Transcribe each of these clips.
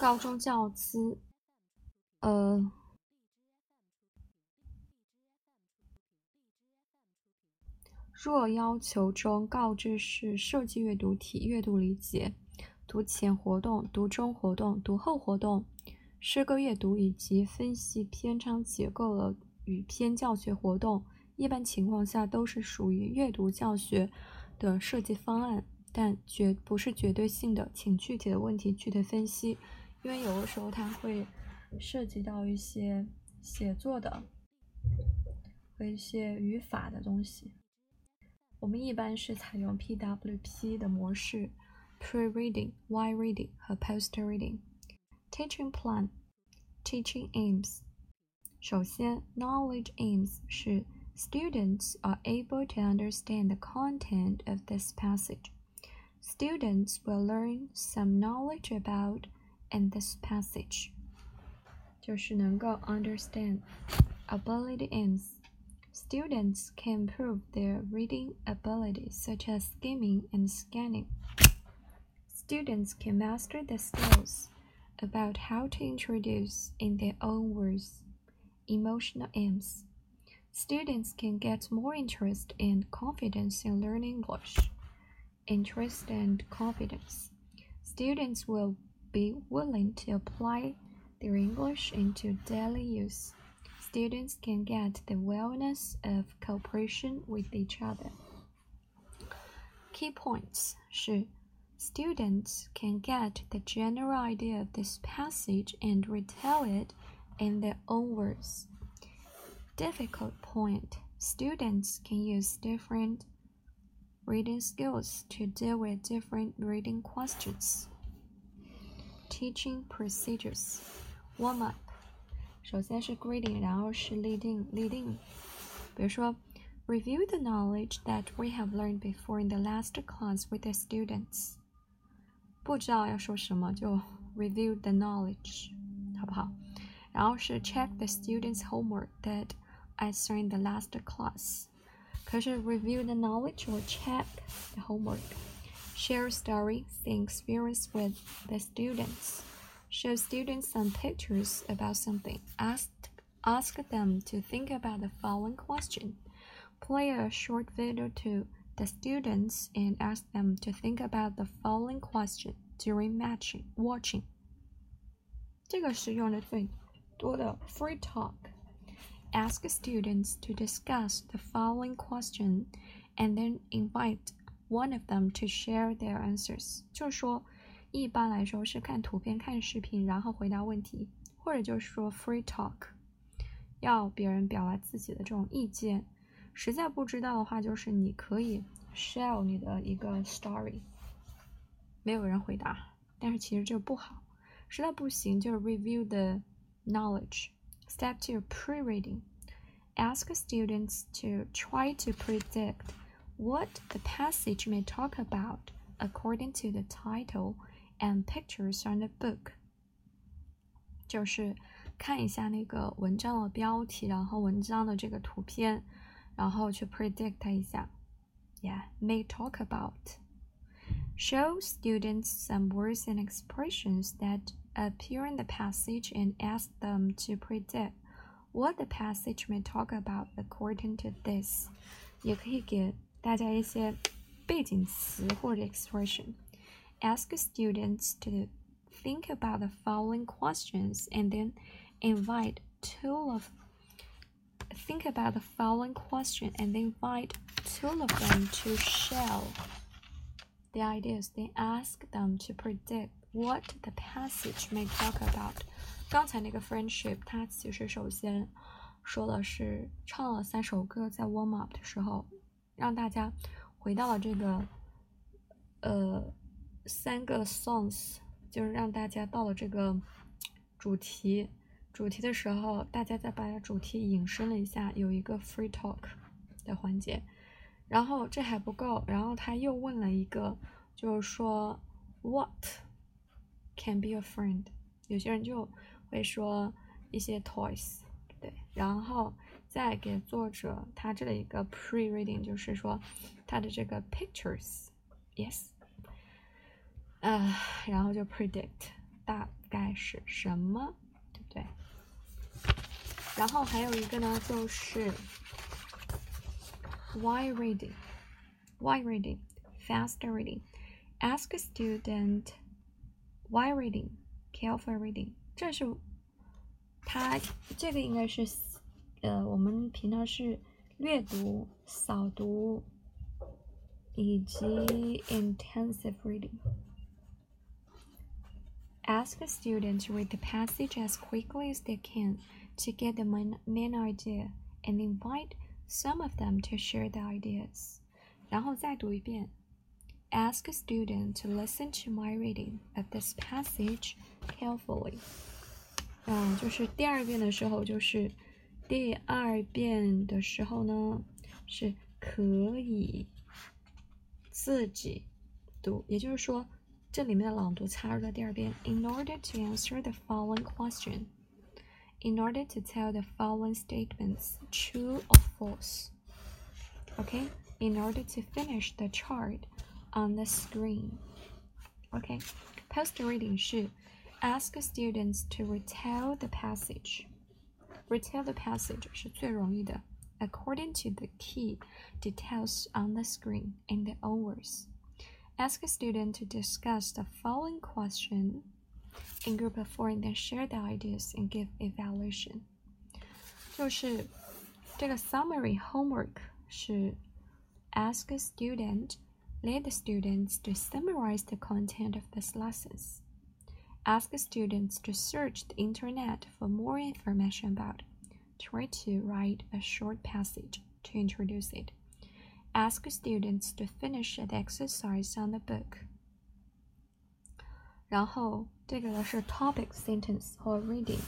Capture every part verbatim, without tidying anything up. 高中教资，呃，若要求中告知是设计阅读题、阅读理解、读前活动、读中活动、读后活动、诗歌阅读以及分析篇章结构了与篇教学活动，一般情况下都是属于阅读教学的设计方案，但绝不是绝对性的，请具体的问题具体分析，因为有的时候它会涉及到一些写作的和一些语法的东西。我们一般是采用 P W P 的模式 ：Pre-reading、Y-reading 和 Post-reading。Teaching plan、Teaching aims。首先 ，knowledge aims 是 students are able to understand the content of this passage. Students will learn some knowledge about in this passage. 就是能够 understand. Ability aims. Students can improve their reading ability, such as skimming and scanning. Students can master the skills about how to introduce in their own words. Emotional aims. Students can get more interest and confidence in learning English. Interest and confidence. Students will be willing to apply their English into daily use. Students can get the wellness of cooperation with each other. Key points 是 students can get the general idea of this passage and retell it in their own words. Difficult point. Students can use different reading skills to deal with different reading questions. Teaching procedures. Warm up. 首先是 grading， 然后是 leading leading。比如说 ，review the knowledge that we have learned before in the last class with the students。不知道要说什么，就 review the knowledge， 好不好？然后是 check the students' homework that I saw in the last class。可是 review the knowledge or check the homework。Share stories and experience with the students。Show students some pictures about something. Ask, ask them to think about the following question. Play a short video to the students and ask them to think about the following question during matching, watching. 这个是用的最多的 free talk. Ask students to discuss the following question and then invite one of them to share their answers. 就是说一般来说是看图片看视频然后回答问题，或者就是说 free talk， 要别人表达自己的这种意见，实在不知道的话就是你可以 share 你的一个 story， 没有人回答，但是其实这不好，实在不行就是 review the knowledge. Step two, pre-reading. Ask students to try to predict what the passage may talk about according to the title and pictures on the book. 就是看一下那个文章的标题，然后文章的这个图片，然后去 predict 一下。Yeah, may talk about. Show students some words and expressions that appear in the passage and ask them to predict what the passage may talk about according to this. 也可以给大家一些背景词或者 expression. Ask students to think about the following questions and then invite two of think about the following question and then invite two of them to share the ideas. Then ask them to predict what the passage may talk about. 刚才那个 friendship 它其实首先说的是唱了三首歌，在 warm up 的时候让大家回到了这个呃三个 songs， 就是让大家到了这个主题主题的时候，大家再把主题引申了一下，有一个 free talk 的环节。然后这还不够，然后他又问了一个，就是说 what can be a friend， 有些人就会说一些 toys， 对，然后再给作者他这里一个 pre-reading， 就是说他的这个 pictures，yes， 啊、uh, 然后就 predict 大概概是什么，对不对？然后还有一个呢，就是 why reading, why reading, fast reading, ask a student why reading, careful reading。这是它这个应该是呃，我们平常是阅读、扫读以及 intensive reading。Ask students to read the passage as quickly as they can to get the main, main idea and invite some of them to share their ideas. 然后再读一遍 Ask a student to listen to my reading of this passage carefully. 嗯，就是第二遍的时候，就是第二遍的时候呢，是可以自己读，也就是说这里面的朗读插入了第二遍。 In order to answer the following question, in order to tell the following statements, true or false. Okay, in order to finish the chart on the screen. Okay, post reading 是 ask students to retell the passage. Retell the passage 是最容易的 according to the key details on the screen in their own words.Ask a student to discuss the following question in group of four and then share the ideas and give evaluation. 就是这个 summary homework 是 ask a student, lead the students to summarize the content of this lessons. Ask students to search the internet for more information about. Try to write a short passage to introduce it.Ask students to finish the exercise on the book. 然后这个是 topic sentence 或 reading，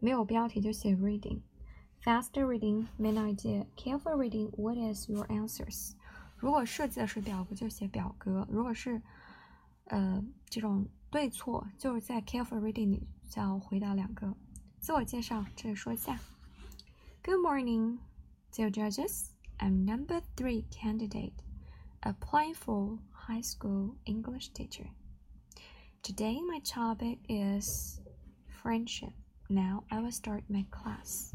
没有标题就写 reading。Fast reading, main idea. Careful reading, what is your answers? 如果设计的是表格就写表格，如果是呃这种对错，就是在 careful reading 里就要回答两个。自我介绍这里说一下。Good morning, dear judges.I'm number three candidate, applying for high school English teacher. Today my topic is friendship. Now I will start my class.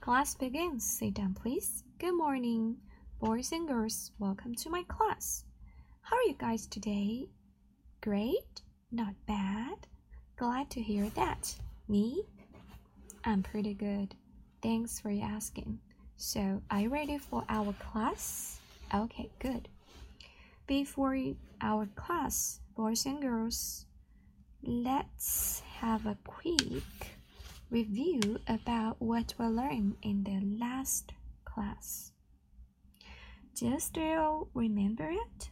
Class begins. Sit down, please. Good morning, boys and girls. Welcome to my class. How are you guys today? Great. Not bad. Glad to hear that. Me? I'm pretty good. Thanks for asking.So, are you ready for our class? Okay, good. Before our class, boys and girls, let's have a quick review about what we learned in the last class. Do you still remember it?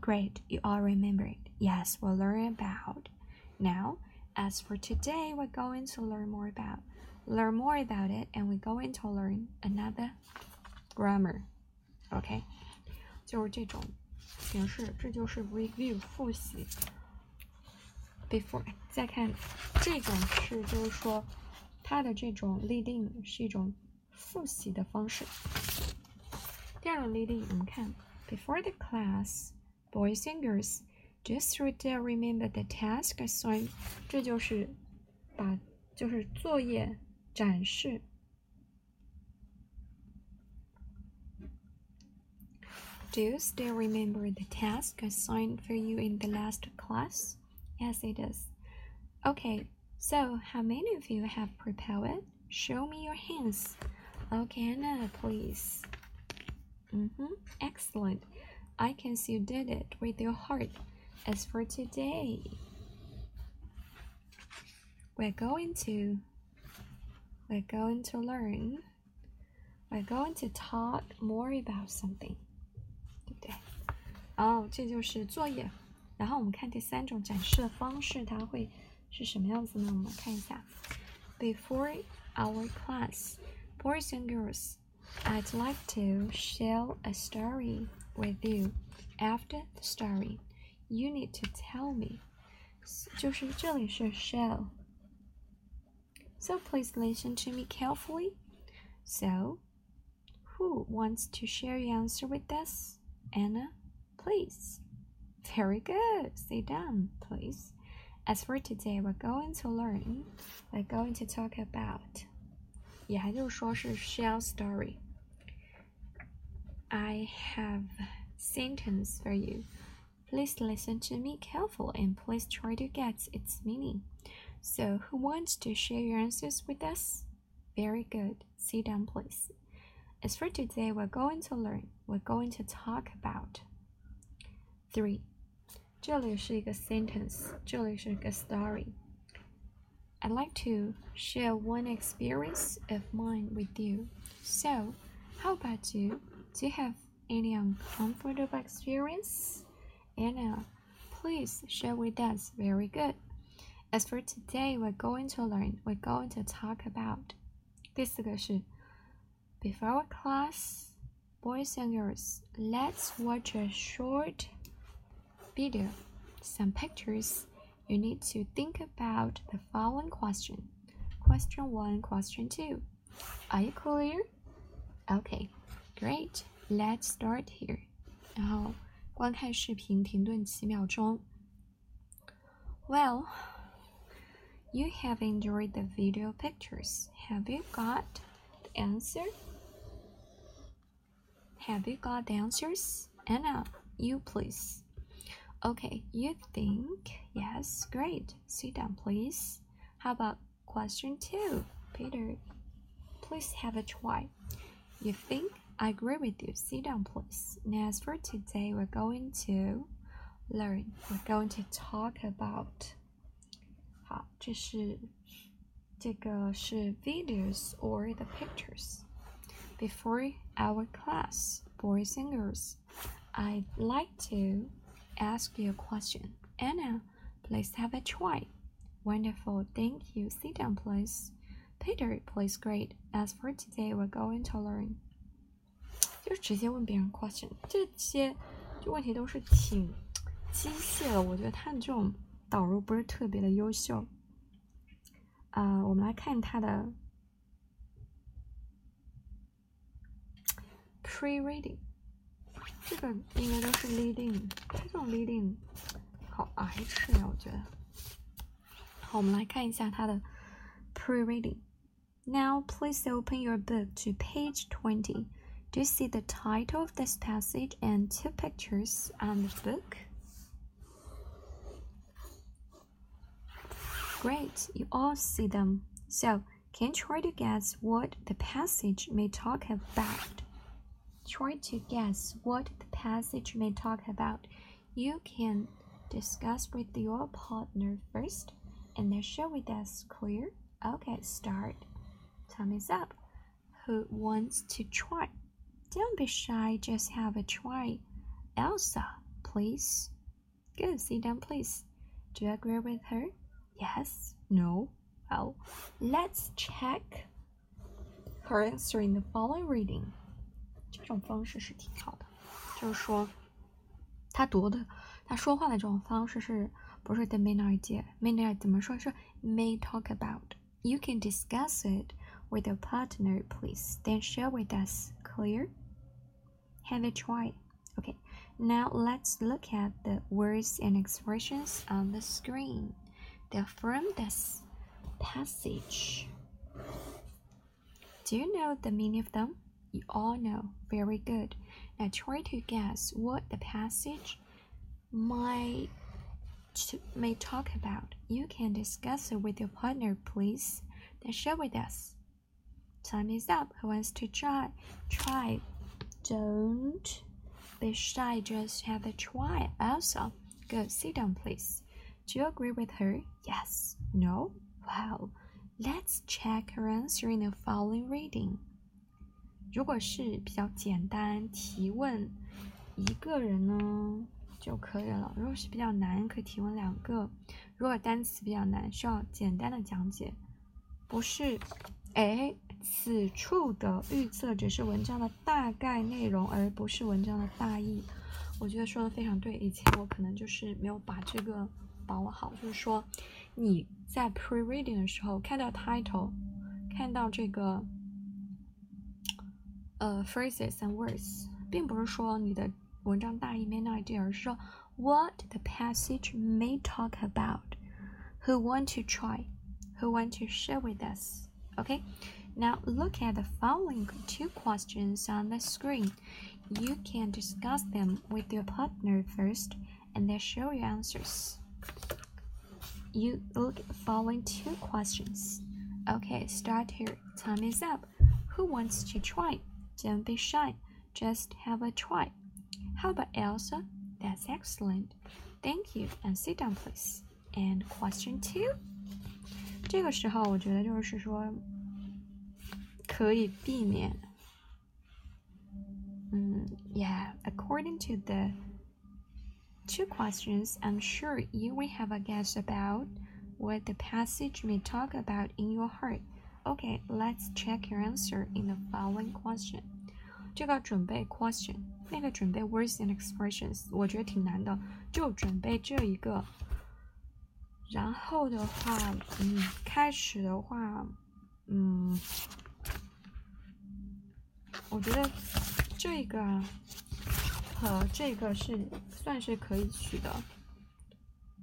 Great, you all remember it. Yes, we'll learn about. Now, as for today, we're going to learn more about.Learn more about it, and we're going to learn another grammar. Okay, 就是这种形式，这就是 review 复习。Before 再看这种是，就是说它的这种 leading 是一种复习的方式。第二种 leading 我们看 before the class, boys and girls, just to remember the task assigned. 这就是把就是作业。展示Do you still remember the task assigned for you in the last class? Yes, it is. Okay, so how many of you have prepared it? Show me your hands. Okay, Anna, please. Mm-hmm. Excellent. I can see you did it with your heart. As for today, we're going to...We're going to learn. We're going to talk more about something. 对不对？哦，这就是作业。然后我们看第三种展示的方式，它会是什么样子呢？我们看一下。Before our class, boys and girls, I'd like to share a story with you. After the story, you need to tell me. 就是这里是 share.So please listen to me carefully. So, who wants to share your answer with us? Anna, please. Very good. Sit down, please. As for today, we're going to learn. We're going to talk about. 也还就是说是 shell story. I have sentence for you. Please listen to me carefully and please try to guess its meaning. So, who wants to share your answers with us? Very good. Sit down, please. As for today, we're going to learn. We're going to talk about. Three. 这里是一个 sentence， 这里是一个 story. I'd like to share one experience of mine with you. So, how about you? Do you have any uncomfortable experience? Anna, please share with us. Very good. As for today, we're going to learn. We're going to talk about. 第四个是 Before class, boys and girls, let's watch a short.Video, some pictures. You need to think about the following question. Question one, question two. Are you clear? Okay, great. Let's start here. 然后观看视频，停顿几秒钟。Well, you have enjoyed the video pictures. Have you got the answer? Have you got the answers? Anna, you please.Okay, you think? Yes, great. Sit down, please. How about question two? Peter, please have a try. You think? I agree with you. Sit down, please. Now, as for today, we're going to learn. We're going to talk about. 好，这是这个是 videos or the pictures. Before our class, boys and girls, I'd like to.Ask you a question. Anna, please have a try. Wonderful, thank you. Sit down, please. Peter, please, great. As for today, we're going to learn. 就是直接问别人 question， 这些问题都是挺机械的，我觉得他们这种导入不是特别的优秀。啊、uh, ，我们来看他的 pre-reading。这个应该都是 leading， 这种 leading 好 H 呀、啊，我觉得。好，我们来看一下它的 pre-reading。Now, please open your book to page twenty. Do you see the title of this passage and two pictures on the book? Great, you all see them. So, can you try to guess what the passage may talk about?Try to guess what the passage may talk about. You can discuss with your partner first and then share with us. Clear? Okay, start. Time is up. Who wants to try? Don't be shy, just have a try. Elsa, please. Good, sit down, please. Do you agree with her? Yes? No? Well, let's check her answer in the following reading.这种方式是挺好的，就是说，他读的、他说话的这种方式是不是 the main idea？ main idea 怎么说？是 may talk about. You can discuss it with your partner, please. Then share with us. Clear? Have a try. Okay. Now let's look at the words and expressions on the screen. They're from this passage. Do you know the meaning of them?You all know. Very good. Now try to guess what the passage might may talk about. You can discuss it with your partner, please. Then share with us. Time is up. Who wants to try? Try. Don't be shy. Just have a try. Also, good. Sit down, please. Do you agree with her? Yes. No? Wow. Let's check her answer in the following reading.如果是比较简单提问一个人呢就可以了，如果是比较难可以提问两个，如果单词比较难需要简单的讲解，不是哎，此处的预测只是文章的大概内容而不是文章的大意，我觉得说的非常对，以前我可能就是没有把这个把握好，就是说你在 pre-reading 的时候看到 title 看到这个呃、uh, phrases and words 并不是说你的文章大意 main idea 而是说 what the passage may talk about who want to try, who want to share with us. Okay, now look at the following two questions on the screen. You can discuss them with your partner first and then share your answers. You look at the following two questions. Okay, start here. Time is up. Who wants to try? Don't be shy. Just have a try. How about Elsa? That's excellent. Thank you. And sit down, please. And question two. 这个时候我觉得就是说可以避免。嗯 yeah, according to the two questions, I'm sure you will have a guess about what the passage may talk about in your heart. Okay, let's check your answer in the following question. 这个准备 question, 那个准备 words and expressions, 我觉得挺难的，就准备这一个。然后的话，嗯，开始的话，嗯，我觉得这个和这个是算是可以取的。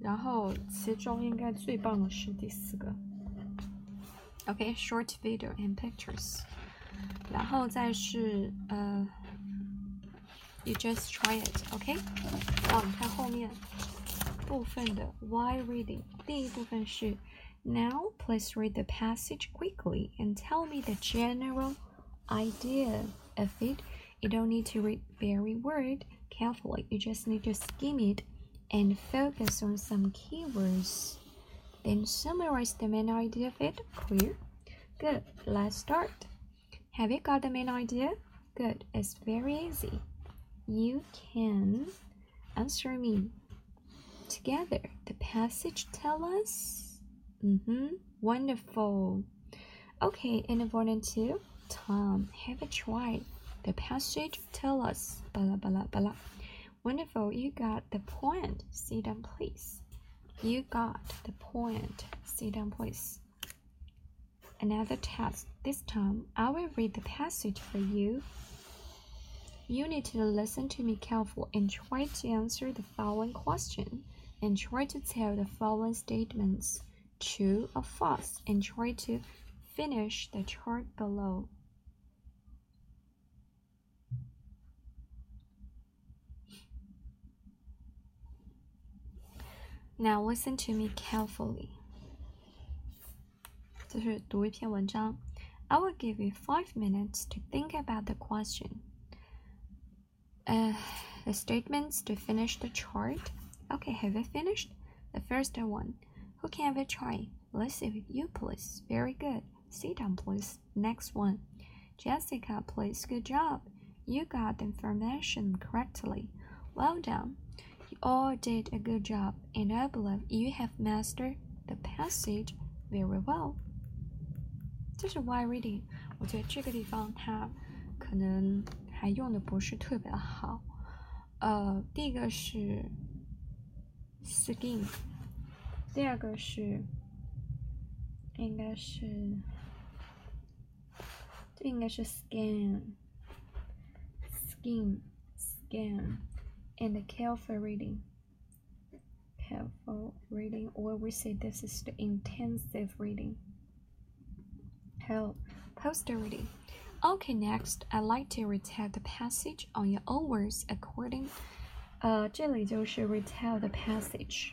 然后其中应该最棒的是第四个。Okay, short video and pictures. 然后再是呃 ，you just try it. Okay. 然后我们看后面部分的 why reading. 第一部分是 Now please read the passage quickly and tell me the general idea of it. You don't need to read every word carefully. You just need to skim it and focus on some keywords. Then summarize the main idea of it. Clear? Good. Let's start. Have you got the main idea? Good. It's very easy. You can answer me. Together, the passage tell us. Mm-hmm. Wonderful. Okay, and one two. Tom, have a try. The passage tell us. Blah blah blah. Wonderful. You got the point. Sit down, please. You got the point. Sit down, please. Another task. This time, I will read the passage for you. You need to listen to me carefully and try to answer the following question. And try to tell the following statements, true or false, and try to finish the chart below. Now listen to me carefully. 就是读一篇文章。I will give you five minutes to think about the question, uh, the statements to finish the chart. Okay, have you finished? The first one. Who can have a try? Let's see if you please. Very good. Sit down, please. Next one. Jessica, please. Good job. You got the information correctly. Well done. You all did a good job, and I believe you have mastered the passage very well. 这是 why reading. 我觉得这个地方它可能还用的不是特别好。呃，第一个是skin， 第二个是应该是这应该是 scan skin scan and careful reading careful reading or we say this is the intensive reading. Help poster reading. Okay, next I'd like to retell the passage on your own words according呃，这里就是 retell the passage，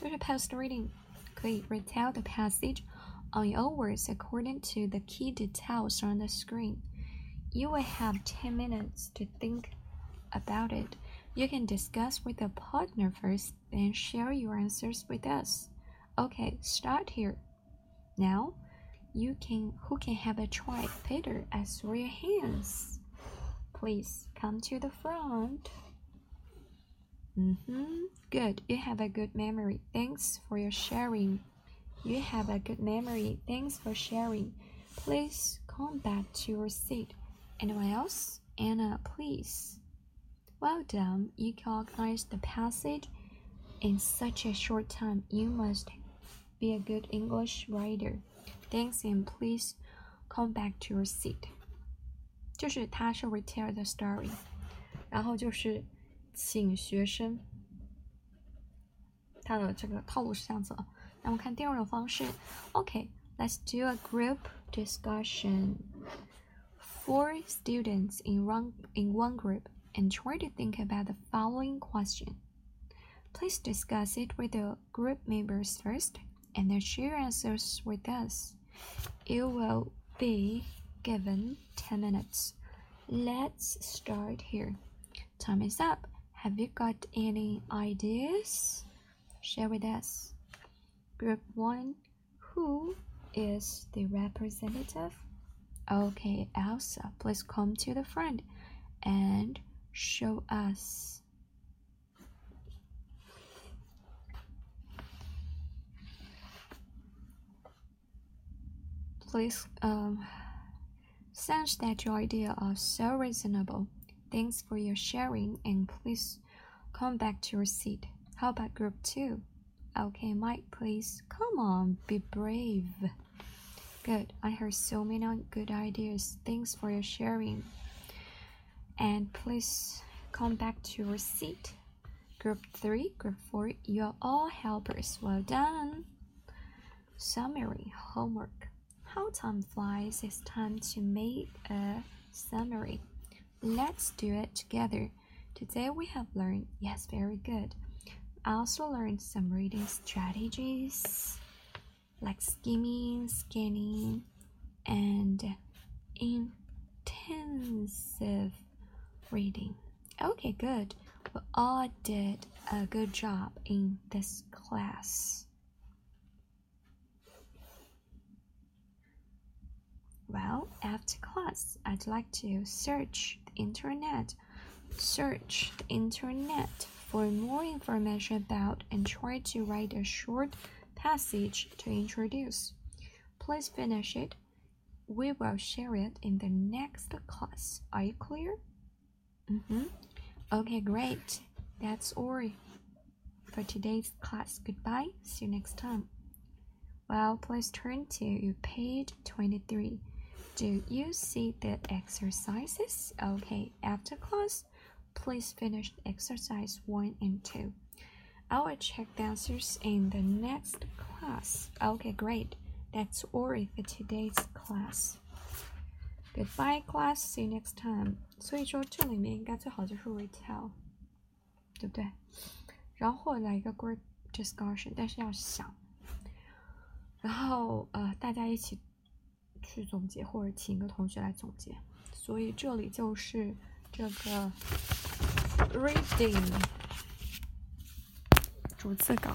就是 past reading， 可以 retell the passage on your own words according to the key details on the screen. You will have ten minutes to think about it. You can discuss with a partner first, then share your answers with us. Okay, start here. Now, you can who can have a try? Peter, I saw your hands. Please come to the front.Mm-hmm. Good. You have a good memory. Thanks for your sharing. You have a good memory. Thanks for sharing. Please come back to your seat. Anyone else? Anna, please. Well done. You can organize the passage in such a short time. You must be a good English writer. Thanks and please come back to your seat. 就是他是 retell the story， 然后就是请学生，他的这个套路是这样子，那我看第二种方式 OK, let's do a group discussion. Four students in one, in one group and try to think about the following question. Please discuss it with the group members first and then share answers with us. You will be given ten minutes. Let's start here. Time is up. Have you got any ideas? Share with us. Group one, who is the representative? Okay, Elsa, please come to the front and show us. Please um, sense that your ideas are so reasonable. Thanks for your sharing and please come back to your seat. How about group two? Okay, Mike, please, come on, be brave. Good, I heard so many good ideas. Thanks for your sharing. And please come back to your seat. Group three, group four, you're all helpers. Well done. Summary, homework. How time flies, it's time to make a summary. Let's do it together. Today we have learned, yes, very good. I also learned some reading strategies like skimming, scanning, and intensive reading. Okay, good. We all did a good job in this class. Well, after class, I'd like to search the internet. Search the internet for more information about and try to write a short passage to introduce. Please finish it. We will share it in the next class. Are you clear? Mm-hmm. Okay, great. That's all for today's class. Goodbye. See you next time. Well, please turn to page twenty-three. Do you see the exercises? Okay, after class, please finish exercise one and two. I will check the answers in the next class. Okay, great. That's all for today's class. Goodbye, class. See you next time. 所以说这里面应该最好就是 retell， 对不对？然后或者来一个 group discussion， 但是要想，然后呃大家一起去总结，或者请一个同学来总结。所以这里就是这个 reading 逐字稿。